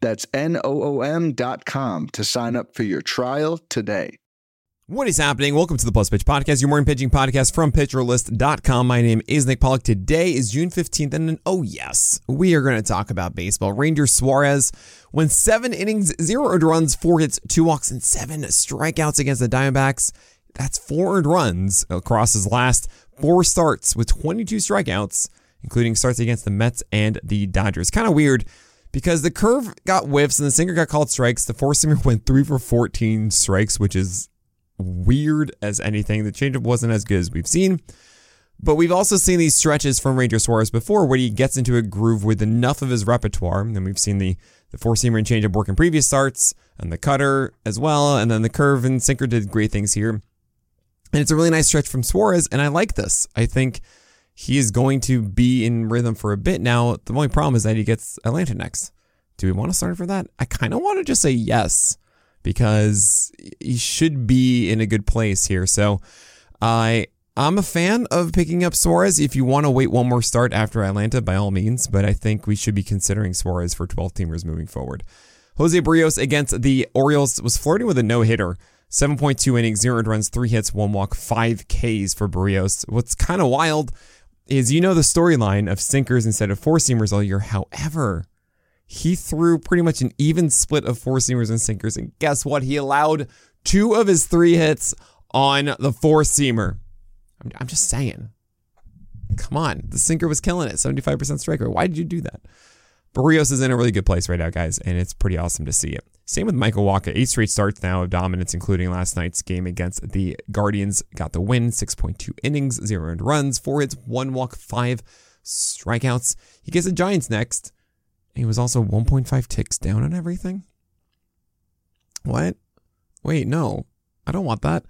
That's Noom.com to sign up for your trial today. What is happening? Welcome to the Plus Pitch Podcast, your morning pitching podcast from PitcherList.com. My name is Nick Pollock. Today is June 15th, and oh yes, we are going to talk about baseball. Ranger Suarez went 7 innings, 0 runs, 4 hits, 2 walks, and 7 strikeouts against the Diamondbacks. That's 4 runs across his last 4 starts with 22 strikeouts, including starts against the Mets and the Dodgers. Kind of weird because the curve got whiffs and the sinker got called strikes. The four-seamer went 3 for 14 strikes, which is weird as anything. The changeup wasn't as good as we've seen, but we've also seen these stretches from Ranger Suarez before where he gets into a groove with enough of his repertoire. And then we've seen the four-seamer and changeup work in previous starts and the cutter as well. And then the curve and sinker did great things here. And it's a really nice stretch from Suarez, and I like this. I think he is going to be in rhythm for a bit now. The only problem is that he gets Atlanta next. Do we want to start for that? I kind of want to just say yes, because he should be in a good place here. So I'm a fan of picking up Suarez. If you want to wait one more start after Atlanta, by all means, but I think we should be considering Suarez for 12-teamers moving forward. José Berríos against the Orioles was flirting with a no-hitter. 7.2 innings, 0 runs, 3 hits, 1 walk, 5 Ks for Berríos. What's kind of wild is the storyline of sinkers instead of four-seamers all year. However, he threw pretty much an even split of four-seamers and sinkers, and guess what? He allowed 2 of his 3 hits on the four-seamer. I'm just saying. Come on. The sinker was killing it. 75% strike rate. Why did you do that? Berríos is in a really good place right now, guys, and it's pretty awesome to see it. Same with Michael Walker. 8 straight starts now of dominance, including last night's game against the Guardians. Got the win, 6.2 innings, 0 runs, 4 hits, 1 walk, 5 strikeouts. He gets the Giants next. He was also 1.5 ticks down on everything. What? Wait, no. I don't want that.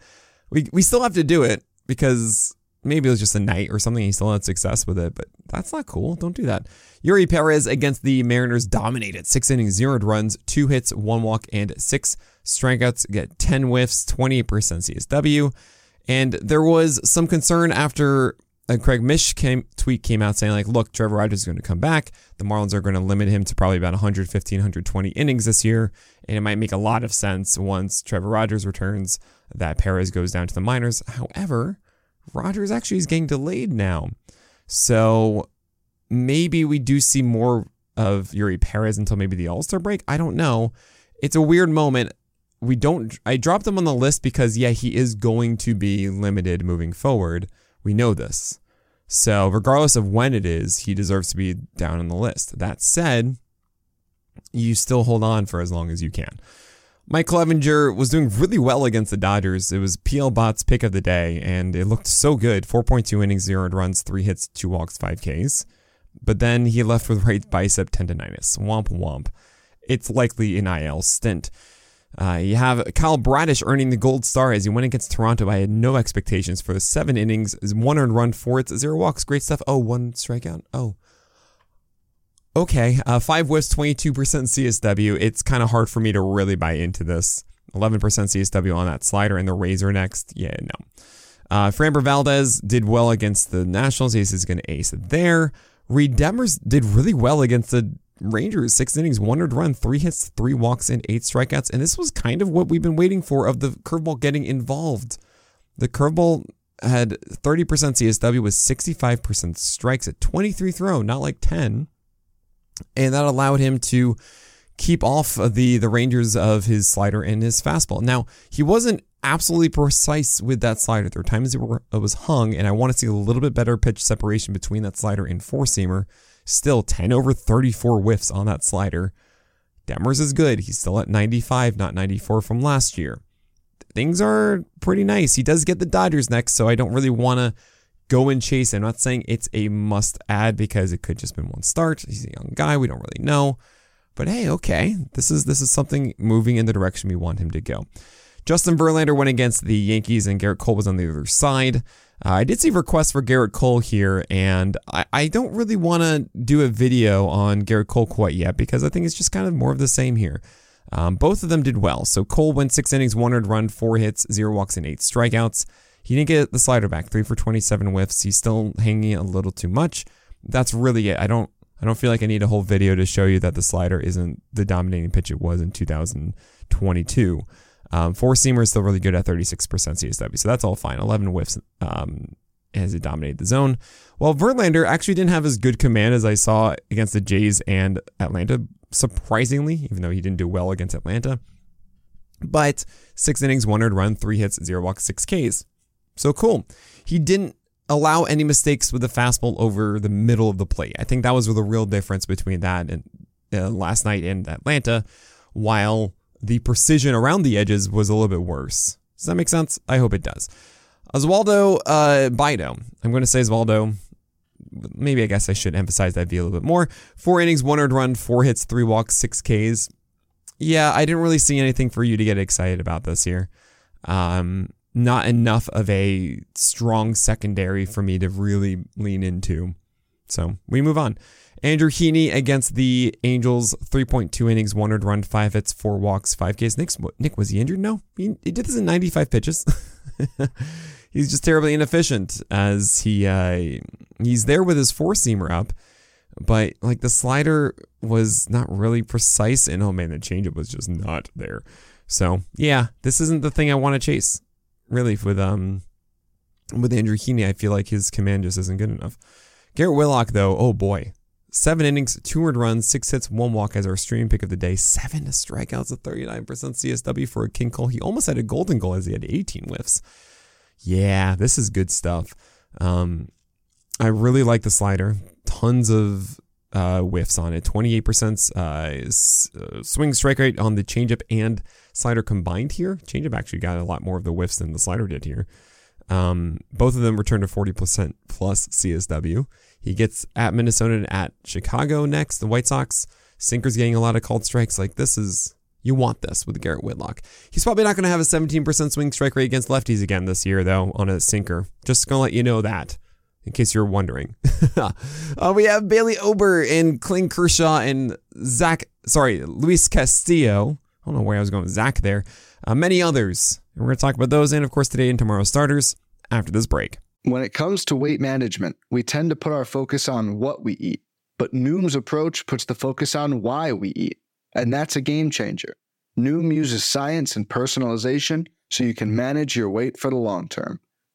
We still have to do it because maybe it was just a night or something. He still had success with it, but that's not cool. Don't do that. Eury Pérez against the Mariners dominated. 6 innings, 0 runs, 2 hits, 1 walk, and 6 strikeouts. Get 10 whiffs, 28% CSW. And there was some concern after a Craig Mish tweet came out saying, like, look, Trevor Rogers is going to come back. The Marlins are going to limit him to probably about 115, 120 innings this year. And it might make a lot of sense once Trevor Rogers returns that Perez goes down to the minors. However, Rogers actually is getting delayed now. So maybe we do see more of Eury Pérez until maybe the All-Star break. I don't know. It's a weird moment. I dropped him on the list because, yeah, he is going to be limited moving forward. We know this. So regardless of when it is, he deserves to be down on the list. That said, you still hold on for as long as you can. Mike Clevenger was doing really well against the Dodgers. It was PL Bot's pick of the day, and it looked so good. 4.2 innings, 0 runs, 3 hits, 2 walks, 5 Ks. But then he left with right bicep tendonitis. Womp womp. It's likely an IL stint. You have Kyle Bradish earning the gold star as he went against Toronto. I had no expectations for the 7 innings. 1 earned run, 4 hits, 0 walks. Great stuff. Oh, 1 strikeout. Oh. Okay, 5 whiffs, 22% CSW. It's kind of hard for me to really buy into this. 11% CSW on that slider and the Razor next. Yeah, no. Framber Valdez did well against the Nationals. Ace is going to ace it there. Reid Detmers did really well against the Rangers. 6 innings, 1 earned run, 3 hits, 3 walks, and 8 strikeouts. And this was kind of what we've been waiting for of the curveball getting involved. The curveball had 30% CSW with 65% strikes at 23 throw, not like 10. And that allowed him to keep off the Rangers of his slider and his fastball. Now, he wasn't absolutely precise with that slider. There were times it was hung, and I want to see a little bit better pitch separation between that slider and four-seamer. Still, 10 over 34 whiffs on that slider. Detmers is good. He's still at 95, not 94 from last year. Things are pretty nice. He does get the Dodgers next, so I don't really want to go and chase him. I'm not saying it's a must add because it could just been 1 start. He's a young guy. We don't really know. But hey, okay, this is something moving in the direction we want him to go. Justin Verlander went against the Yankees, and Gerrit Cole was on the other side. I did see requests for Gerrit Cole here, and I don't really want to do a video on Gerrit Cole quite yet because I think it's just kind of more of the same here. Both of them did well. So Cole went 6 innings, 1 earned run, 4 hits, 0 walks, and 8 strikeouts. He didn't get the slider back, 3 for 27 whiffs. He's still hanging a little too much. That's really it. I don't feel like I need a whole video to show you that the slider isn't the dominating pitch it was in 2022. Four-seamer is still really good at 36% CSW, so that's all fine. 11 whiffs as it dominated the zone. Well, Verlander actually didn't have as good command as I saw against the Jays and Atlanta, surprisingly, even though he didn't do well against Atlanta. But 6 innings, 1 earned run, 3 hits, 0 walks, 6 Ks. So cool. He didn't allow any mistakes with the fastball over the middle of the plate. I think that was the real difference between that and last night in Atlanta, while the precision around the edges was a little bit worse. Does that make sense? I hope it does. Oswaldo Bido. I'm going to say Oswaldo. Maybe I guess I should emphasize that view a little bit more. 4 innings, 1 earned run, 4 hits, 3 walks, 6 Ks. Yeah, I didn't really see anything for you to get excited about this year. Not enough of a strong secondary for me to really lean into. So we move on. Andrew Heaney against the Angels, 3.2 innings, 1 earned run, 5 hits, 4 walks, 5 Ks. Nick, was he injured? No, he did this in 95 pitches. He's just terribly inefficient as he's there with his four-seamer up, but like the slider was not really precise, and oh man, the changeup was just not there. So yeah, this isn't the thing I want to chase, really. With Andrew Heaney, I feel like his command just isn't good enough. Garrett Whitlock, though, oh boy. 7 innings, 2 earned runs, 6 hits, 1 walk as our streaming pick of the day. 7 strikeouts at 39% CSW for a King Cole. He almost had a golden goal as he had 18 whiffs. Yeah, this is good stuff. I really like the slider. Tons of whiffs on it. 28% swing strike rate on the changeup and slider combined here. Changeup actually got a lot more of the whiffs than the slider did here. Both of them returned to 40% plus CSW. He gets at Minnesota and at Chicago next, the White Sox. Sinker's getting a lot of called strikes. Like, this is, you want this with Garrett Whitlock. He's probably not going to have a 17% swing strike rate against lefties again this year, though, on a sinker. Just going to let you know that, in case you're wondering. We have Bailey Ober and Clayton Kershaw and Luis Castillo. I don't know where I was going with Zach there. Many others. And we're going to talk about those and, of course, today and tomorrow's starters after this break. When it comes to weight management, we tend to put our focus on what we eat, but Noom's approach puts the focus on why we eat, and that's a game changer. Noom uses science and personalization so you can manage your weight for the long term.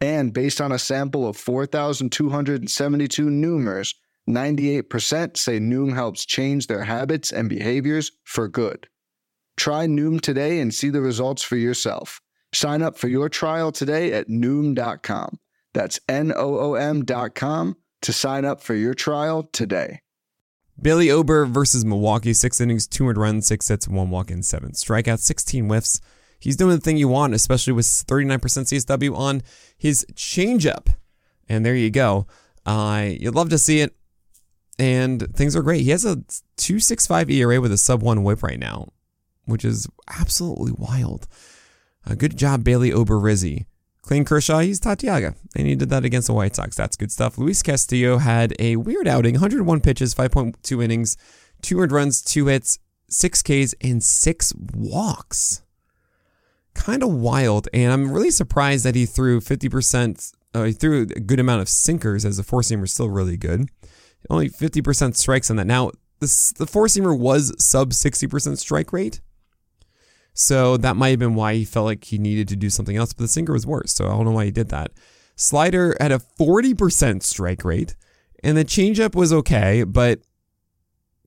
And based on a sample of 4,272 Noomers, 98% say Noom helps change their habits and behaviors for good. Try Noom today and see the results for yourself. Sign up for your trial today at Noom.com. That's Noom.com. to sign up for your trial today. Bailey Ober versus Milwaukee, 6 innings, 2 earned runs, 6 hits, 1 walk, and 7 strikeouts, 16 whiffs. He's doing the thing you want, especially with 39% CSW on his changeup. And there you go. You'd love to see it. And things are great. He has a 2.65 ERA with a sub-1 whip right now, which is absolutely wild. Good job, Bailey Ober-Rizzi. Clayton Kershaw, he's Tatiaga, and he did that against the White Sox. That's good stuff. Luis Castillo had a weird outing, 101 pitches, 5.2 innings, 2 earned runs, 2 hits, 6 Ks, and 6 walks. Kind of wild, and I'm really surprised that he threw 50%, he threw a good amount of sinkers as the four-seamer is still really good. Only 50% strikes on that. Now, the four-seamer was sub 60% strike rate. So that might have been why he felt like he needed to do something else, but the sinker was worse, so I don't know why he did that. Slider had a 40% strike rate, and the changeup was okay, but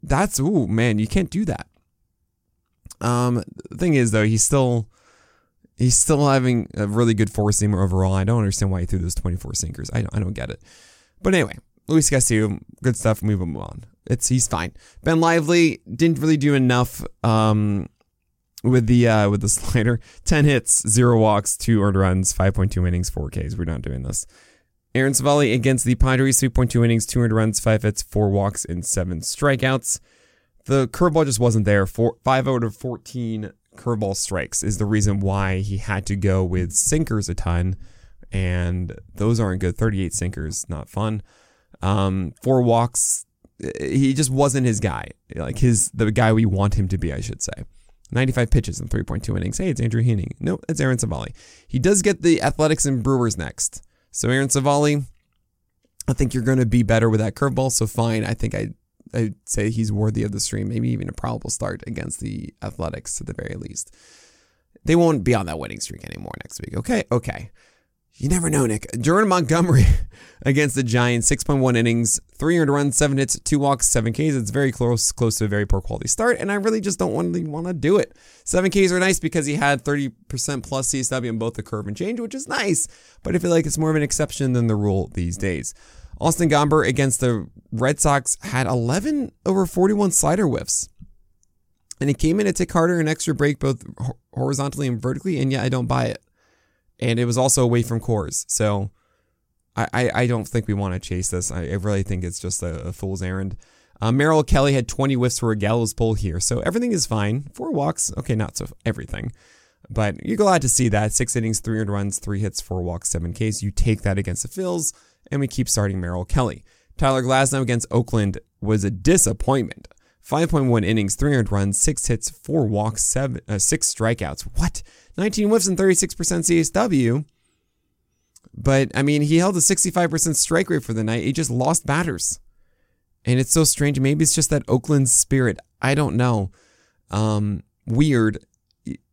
that's, ooh, man, you can't do that. The thing is, though, he's still, He's still having a really good four-seamer overall. I don't understand why he threw those 24 sinkers. I don't get it. But anyway, Luis Castillo, good stuff. Move him on. He's fine. Ben Lively didn't really do enough with the slider. 10 hits, 0 walks, 2 earned runs, 5.2 innings, 4 Ks. We're not doing this. Aaron Civale against the Padres, 3.2 innings, 2 earned runs, 5 hits, 4 walks, and 7 strikeouts. The curveball just wasn't there. 5 out of 14 curveball strikes is the reason why he had to go with sinkers a ton, and those aren't good. 38 sinkers, not fun. 4 walks, he just wasn't his guy. Like the guy we want him to be, I should say. 95 pitches in 3.2 innings. Hey, it's Andrew Heaney. No, it's Aaron Civale. He does get the Athletics and Brewers next. So Aaron Civale, I think you're going to be better with that curveball, so fine. I think I'd say he's worthy of the stream, maybe even a probable start against the Athletics at the very least. They won't be on that winning streak anymore next week. Okay. You never know, Nick. Jordan Montgomery against the Giants, 6.1 innings, 3 earned runs, 7 hits, 2 walks, 7 Ks. It's very close to a very poor quality start, and I really just don't want to do it. 7 Ks are nice because he had 30% plus CSW in both the curve and change, which is nice, but I feel like it's more of an exception than the rule these days. Austin Gomber against the Red Sox had 11 over 41 slider whiffs. And it came in to take Carter an extra break both horizontally and vertically, and yet I don't buy it. And it was also away from cores. So I don't think we want to chase this. I really think it's just a fool's errand. Merrill Kelly had 20 whiffs for a gallows pull here. So everything is fine. 4 walks. Okay, not so everything. But you're glad to see that. 6 innings, 3 earned runs, 3 hits, 4 walks, 7 Ks. You take that against the Phils. And we keep starting Merrill Kelly. Tyler Glasnow against Oakland was a disappointment. 5.1 innings, 3 earned runs, 6 hits, 4 walks, 6 strikeouts. What? 19 whiffs and 36% CSW. But, I mean, he held a 65% strike rate for the night. He just lost batters. And it's so strange. Maybe it's just that Oakland spirit. I don't know. Weird.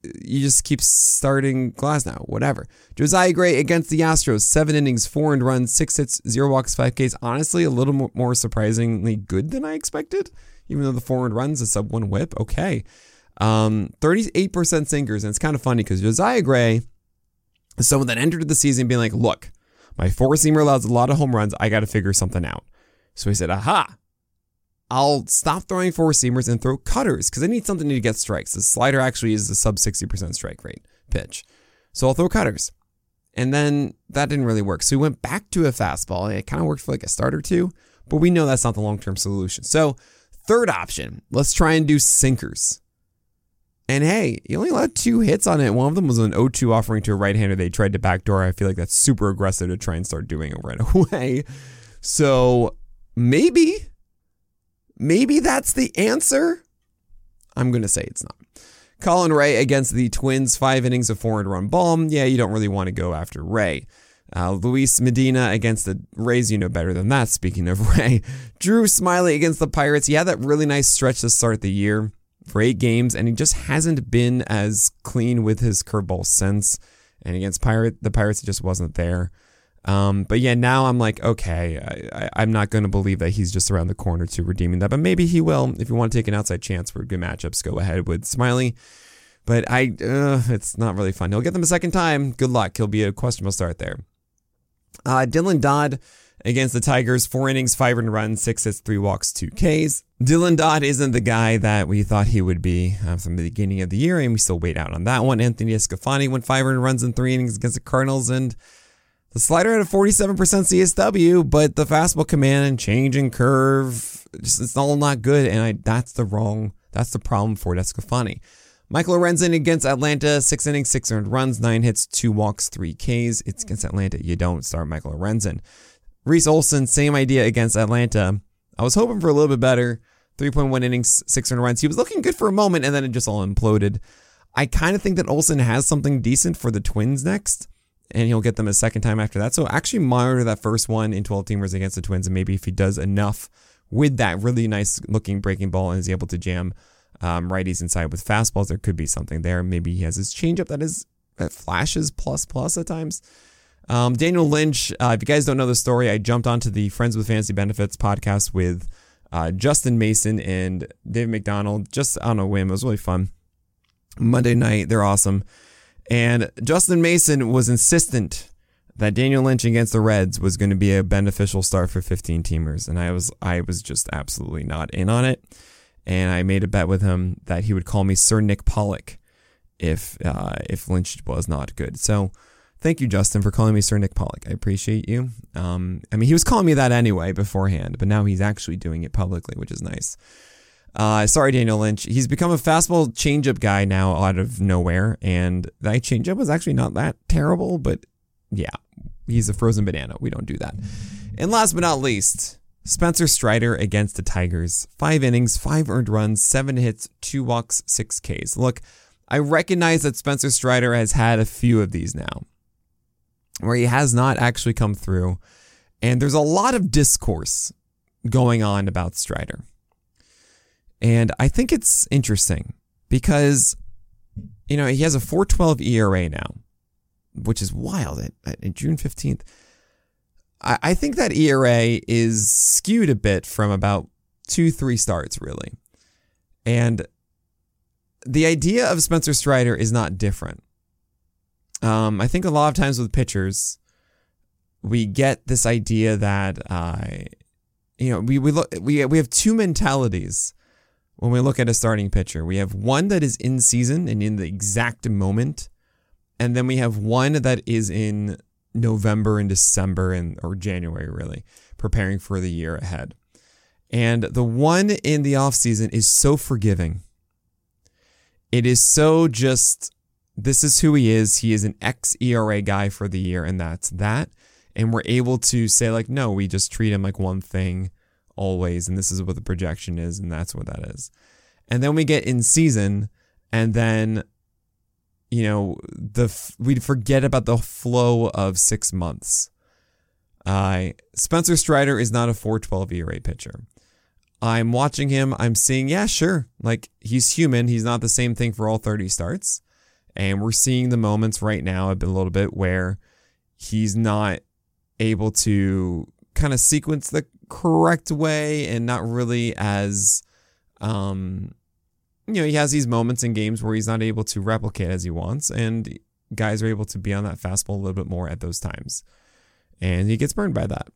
You just keep starting Glasnow, whatever. Josiah Gray against the Astros, 7 innings, 4 earned runs, 6 hits, 0 walks, 5 Ks. Honestly, a little more surprisingly good than I expected, even though the 4 earned runs, a sub-1 whip, okay. 38% sinkers, and it's kind of funny because Josiah Gray is someone that entered the season being like, look, my four-seamer allows a lot of home runs. I got to figure something out. So he said, aha. I'll stop throwing four-seamers and throw cutters because I need something to get strikes. The slider actually is a sub-60% strike rate pitch. So I'll throw cutters. And then that didn't really work. So we went back to a fastball. It kind of worked for like a start or two, but we know that's not the long-term solution. So third option, let's try and do sinkers. And hey, you only allowed 2 hits on it. One of them was an 0-2 offering to a right-hander. They tried to backdoor. I feel like that's super aggressive to try and start doing it right away. So Maybe that's the answer. I'm going to say it's not. Colin Ray against the Twins, 5 innings of 4 earned run ball. Yeah, you don't really want to go after Ray. Luis Medina against the Rays, you know better than that, speaking of Ray. Drew Smyly against the Pirates. He had that really nice stretch to start the year for 8 games, and he just hasn't been as clean with his curveball since. And against the Pirates, it just wasn't there. But yeah, now I'm like, okay, I'm not going to believe that he's just around the corner to redeeming that, but maybe he will. If you want to take an outside chance for good matchups, go ahead with Smyly. But it's not really fun. He'll get them a second time. Good luck. He'll be a questionable start there. Dylan Dodd against the Tigers, 4 innings, 5 earned runs, 6 hits, 3 walks, 2 Ks. Dylan Dodd isn't the guy that we thought he would be from the beginning of the year, and we still wait out on that one. Anthony DeSclafani went 5 earned runs in 3 innings against the Cardinals, and the slider had a 47% CSW, but the fastball command and change and curve, just, it's all not good, and that's the problem for Desclafani. Michael Lorenzen against Atlanta, 6 innings, 6 earned runs, 9 hits, 2 walks, 3 Ks. It's against Atlanta. You don't start Michael Lorenzen. Reese Olson, same idea against Atlanta. I was hoping for a little bit better. 3.1 innings, 6 earned runs. He was looking good for a moment, and then it just all imploded. I kind of think that Olson has something decent for the Twins next, and he'll get them a second time after that. So actually monitor that first one in 12-teamers against the Twins, and maybe if he does enough with that really nice-looking breaking ball and is able to jam righties inside with fastballs, there could be something there. Maybe he has his changeup that flashes plus-plus at times. Daniel Lynch, if you guys don't know the story, I jumped onto the Friends with Fantasy Benefits podcast with Justin Mason and Dave McDonald just on a whim. It was really fun. Monday night, they're awesome. And Justin Mason was insistent that Daniel Lynch against the Reds was going to be a beneficial start for 15-teamers. And I was just absolutely not in on it. And I made a bet with him that he would call me Sir Nick Pollock if Lynch was not good. So thank you, Justin, for calling me Sir Nick Pollock. I appreciate you. He was calling me that anyway beforehand, but now he's actually doing it publicly, which is nice. Sorry, Daniel Lynch. He's become a fastball changeup guy now out of nowhere. And that changeup was actually not that terrible, but yeah, he's a frozen banana. We don't do that. And last but not least, Spencer Strider against the Tigers. 5 innings, 5 earned runs, 7 hits, 2 walks, 6 Ks. Look, I recognize that Spencer Strider has had a few of these now where he has not actually come through. And there's a lot of discourse going on about Strider. And I think it's interesting because, you know, he has a 4.12 ERA now, which is wild at June 15th. I think that ERA is skewed a bit from about 2-3 starts, really. And the idea of Spencer Strider is not different. I think a lot of times with pitchers, we get this idea that, we have two mentalities when we look at a starting pitcher. We have one that is in season and in the exact moment, and then we have one that is in November and December or January, really, preparing for the year ahead. And the one in the offseason is so forgiving. It is so just, this is who he is. He is an ex-ERA guy for the year, and that's that. And we're able to say, like, no, we just treat him like one thing always, and this is what the projection is, and that's what that is. And then we get in season, and then, you know, we forget about the flow of 6 months. Spencer Strider is not a 4.12 ERA pitcher. I'm watching him. I'm seeing, yeah, sure, like, he's human. He's not the same thing for all 30 starts. And we're seeing the moments right now a little bit where he's not able to kind of sequence the correct way and not really as, he has these moments in games where he's not able to replicate as he wants, and guys are able to be on that fastball a little bit more at those times. And he gets burned by that.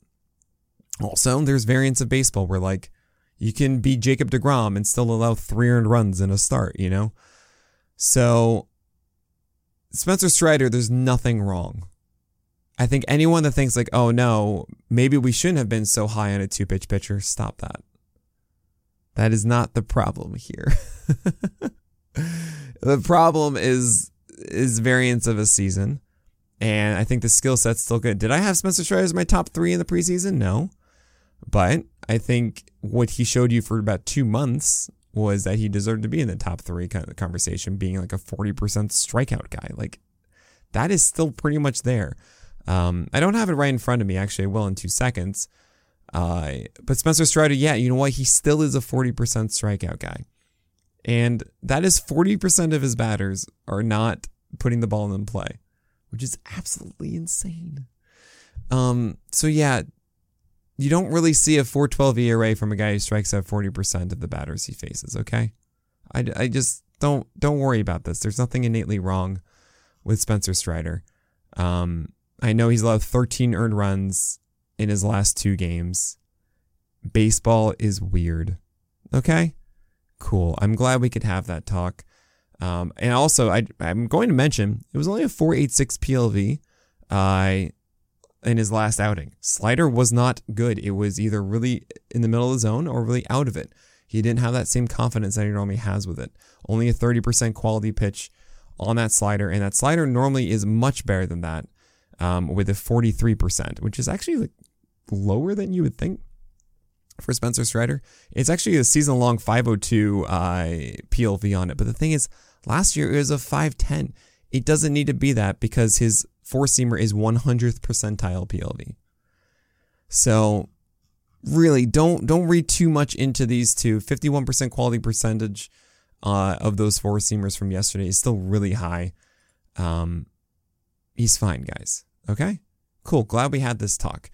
Also, there's variants of baseball where, like, you can be Jacob deGrom and still allow 3 earned runs in a start, you know? So Spencer Strider, there's nothing wrong. I think anyone that thinks like, oh no, maybe we shouldn't have been so high on a 2-pitch pitcher, stop that. That is not the problem here. The problem is variance of a season. And I think the skill set's still good. Did I have Spencer Strider as my top 3 in the preseason? No. But I think what he showed you for about 2 months was that he deserved to be in the top 3 kind of conversation, being like a 40% strikeout guy. Like, that is still pretty much there. I don't have it right in front of me. Actually, I will in 2 seconds. But Spencer Strider, yeah, you know what? He still is a 40% strikeout guy. And that is 40% of his batters are not putting the ball in play, which is absolutely insane. So yeah, you don't really see a 4.12 ERA from a guy who strikes out 40% of the batters he faces, okay? I just don't worry about this. There's nothing innately wrong with Spencer Strider. I know he's allowed 13 earned runs in his last 2 games. Baseball is weird. Okay? Cool. I'm glad we could have that talk. And also, I'm going to mention, it was only a 4.86 PLV in his last outing. Slider was not good. It was either really in the middle of the zone or really out of it. He didn't have that same confidence that he normally has with it. Only a 30% quality pitch on that slider. And that slider normally is much better than that. With a 43%, which is actually like lower than you would think for Spencer Strider. It's actually a season-long 502 PLV on it. But the thing is, last year it was a 510. It doesn't need to be that because his four-seamer is 100th percentile PLV. So really, don't read too much into these two. 51% quality percentage of those four-seamers from yesterday is still really high. He's fine, guys. Okay? Cool. Glad we had this talk.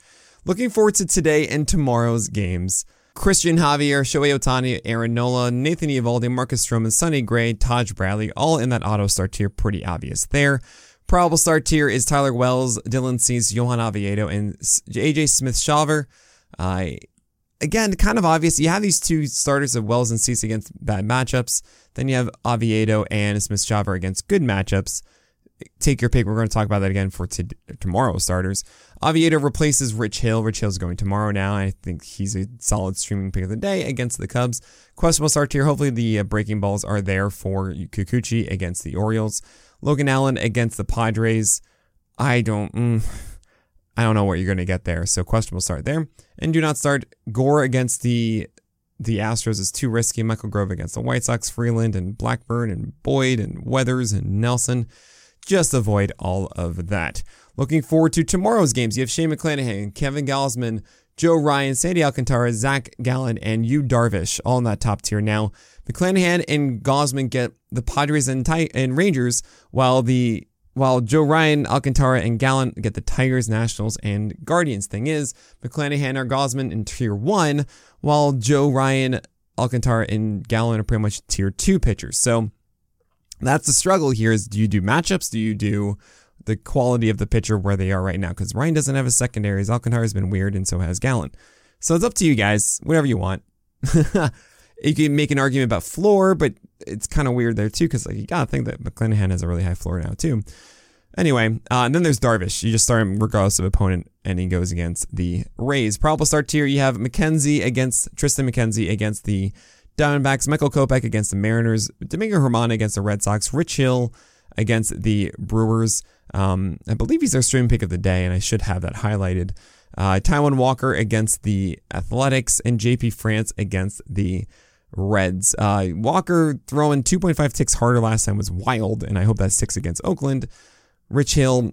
Looking forward to today and tomorrow's games. Christian Javier, Shohei Ohtani, Aaron Nola, Nathan Eovaldi, Marcus Stroman, Sonny Gray, Taj Bradley, all in that auto start tier. Pretty obvious there. Probable start tier is Tyler Wells, Dylan Cease, Johan Oviedo, and A.J. Smith-Shawver. Again, kind of obvious. You have these two starters of Wells and Cease against bad matchups. Then you have Oviedo and Smith-Shawver against good matchups. Take your pick. We're going to talk about that again for tomorrow's starters. Oviedo replaces Rich Hill. Rich Hill's going tomorrow now. I think he's a solid streaming pick of the day against the Cubs. Questionable start here. Hopefully the breaking balls are there for Kikuchi against the Orioles. Logan Allen against the Padres. I don't know what you're going to get there. So questionable start there. And do not start Gore against the Astros is too risky. Michael Grove against the White Sox. Freeland and Blackburn and Boyd and Weathers and Nelson. Just avoid all of that. Looking forward to tomorrow's games. You have Shane McClanahan, Kevin Gausman, Joe Ryan, Sandy Alcantara, Zac Gallen, and Yu Darvish, all in that top tier now. McClanahan and Gausman get the Padres and Rangers, while Joe Ryan, Alcantara, and Gallen get the Tigers, Nationals, and Guardians. Thing is, McClanahan or Gausman in tier 1, while Joe Ryan, Alcantara, and Gallen are pretty much tier 2 pitchers. So that's the struggle here is, do you do matchups? Do you do the quality of the pitcher where they are right now? Because Ryan doesn't have a secondary. His Alcantara's been weird, and so has Gallen. So it's up to you guys, whatever you want. You can make an argument about floor, but it's kind of weird there too, because you got to think that McClanahan has a really high floor now too. Anyway, and then there's Darvish. You just start him regardless of opponent, and he goes against the Rays. Probable start tier, you have Tristan McKenzie against the Diamondbacks, Michael Kopech against the Mariners, Domingo Germán against the Red Sox, Rich Hill against the Brewers. I believe he's their stream pick of the day, and I should have that highlighted. Taijuan Walker against the Athletics, and JP France against the Reds. Walker throwing 2.5 ticks harder last time was wild, and I hope that sticks against Oakland. Rich Hill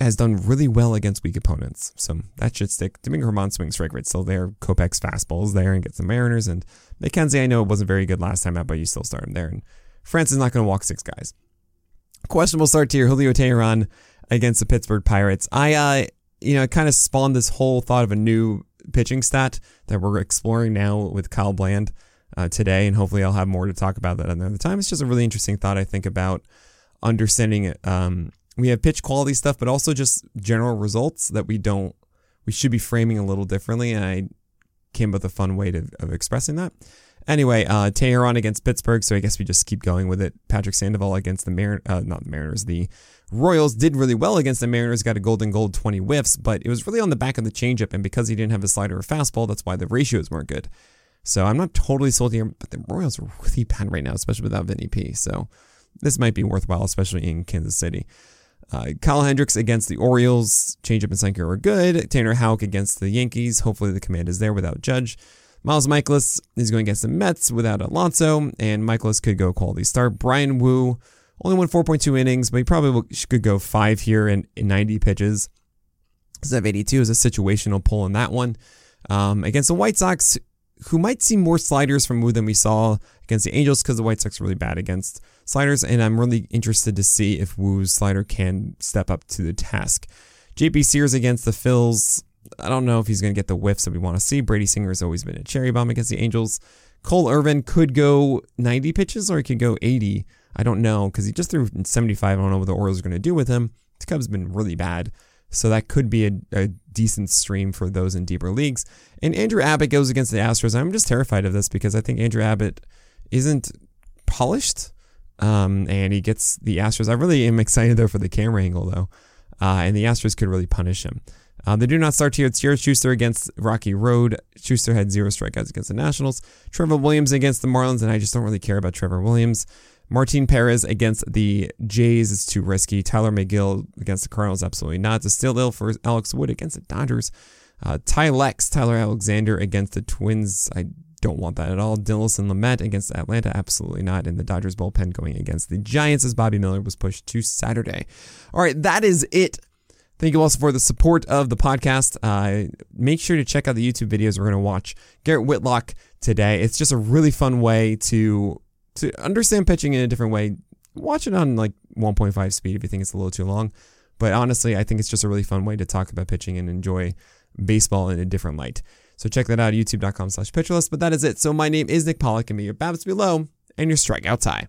has done really well against weak opponents, so that should stick. Domingo Germán's swing strike rate still there. Kopech's fastball is there and gets the Mariners. And McKenzie, I know it wasn't very good last time out, but you still start him there. And France is not going to walk 6 guys. Questionable start tier, Julio Teheran against the Pittsburgh Pirates. I kind of spawned this whole thought of a new pitching stat that we're exploring now with Kyle Bland today, and hopefully I'll have more to talk about that another time. It's just a really interesting thought, I think, about understanding it. We have pitch quality stuff, but also just general results that we should be framing a little differently. And I came up with a fun way of expressing that. Anyway, Teheran against Pittsburgh. So I guess we just keep going with it. Patrick Sandoval against the Royals did really well against the Mariners, got a golden goal, 20 whiffs, but it was really on the back of the changeup. And because he didn't have a slider or fastball, that's why the ratios weren't good. So I'm not totally sold here, but the Royals are really bad right now, especially without Vinny P. So this might be worthwhile, especially in Kansas City. Kyle Hendricks against the Orioles, changeup and sinker are good. Tanner Houck against the Yankees, hopefully the command is there without Judge. Miles Mikolas is going against the Mets without Alonso, and Mikolas could go quality start. Brian Wu only won 4.2 innings, but he probably could go 5 here in 90 pitches. .782 is a situational pull in that one. Against the White Sox, who might see more sliders from Wu than we saw against the Angels because the White Sox are really bad against sliders, and I'm really interested to see if Wu's slider can step up to the task. JP Sears against the Phils. I don't know if he's going to get the whiffs that we want to see. Brady Singer has always been a cherry bomb against the Angels. Cole Irvin could go 90 pitches or he could go 80. I don't know because he just threw 75. I don't know what the Orioles are going to do with him. The Cubs have been really bad. So that could be a decent stream for those in deeper leagues. And Andrew Abbott goes against the Astros. I'm just terrified of this because I think Andrew Abbott isn't polished. And he gets the Astros. I really am excited, though, for the camera angle, though. And the Astros could really punish him. They do not start here. It's Jared Schuster against Rocky Road. Schuster had 0 strikeouts against the Nationals. Trevor Williams against the Marlins, and I just don't really care about Trevor Williams. Martin Perez against the Jays is too risky. Tyler McGill against the Cardinals, absolutely not. It's a still ill for Alex Wood against the Dodgers. Tyler Alexander against the Twins. I don't want that at all. Dillson Lamet against Atlanta, absolutely not. And the Dodgers bullpen going against the Giants as Bobby Miller was pushed to Saturday. All right, that is it. Thank you also for the support of the podcast. Make sure to check out the YouTube videos. We're going to watch Garrett Whitlock today. It's just a really fun way to understand pitching in a different way. Watch it on 1.5 speed if you think it's a little too long. But honestly, I think it's just a really fun way to talk about pitching and enjoy baseball in a different light. So check that out, youtube.com/PitcherList. But that is it. So my name is Nick Pollock, and may your BABIPs below and your strikeouts high.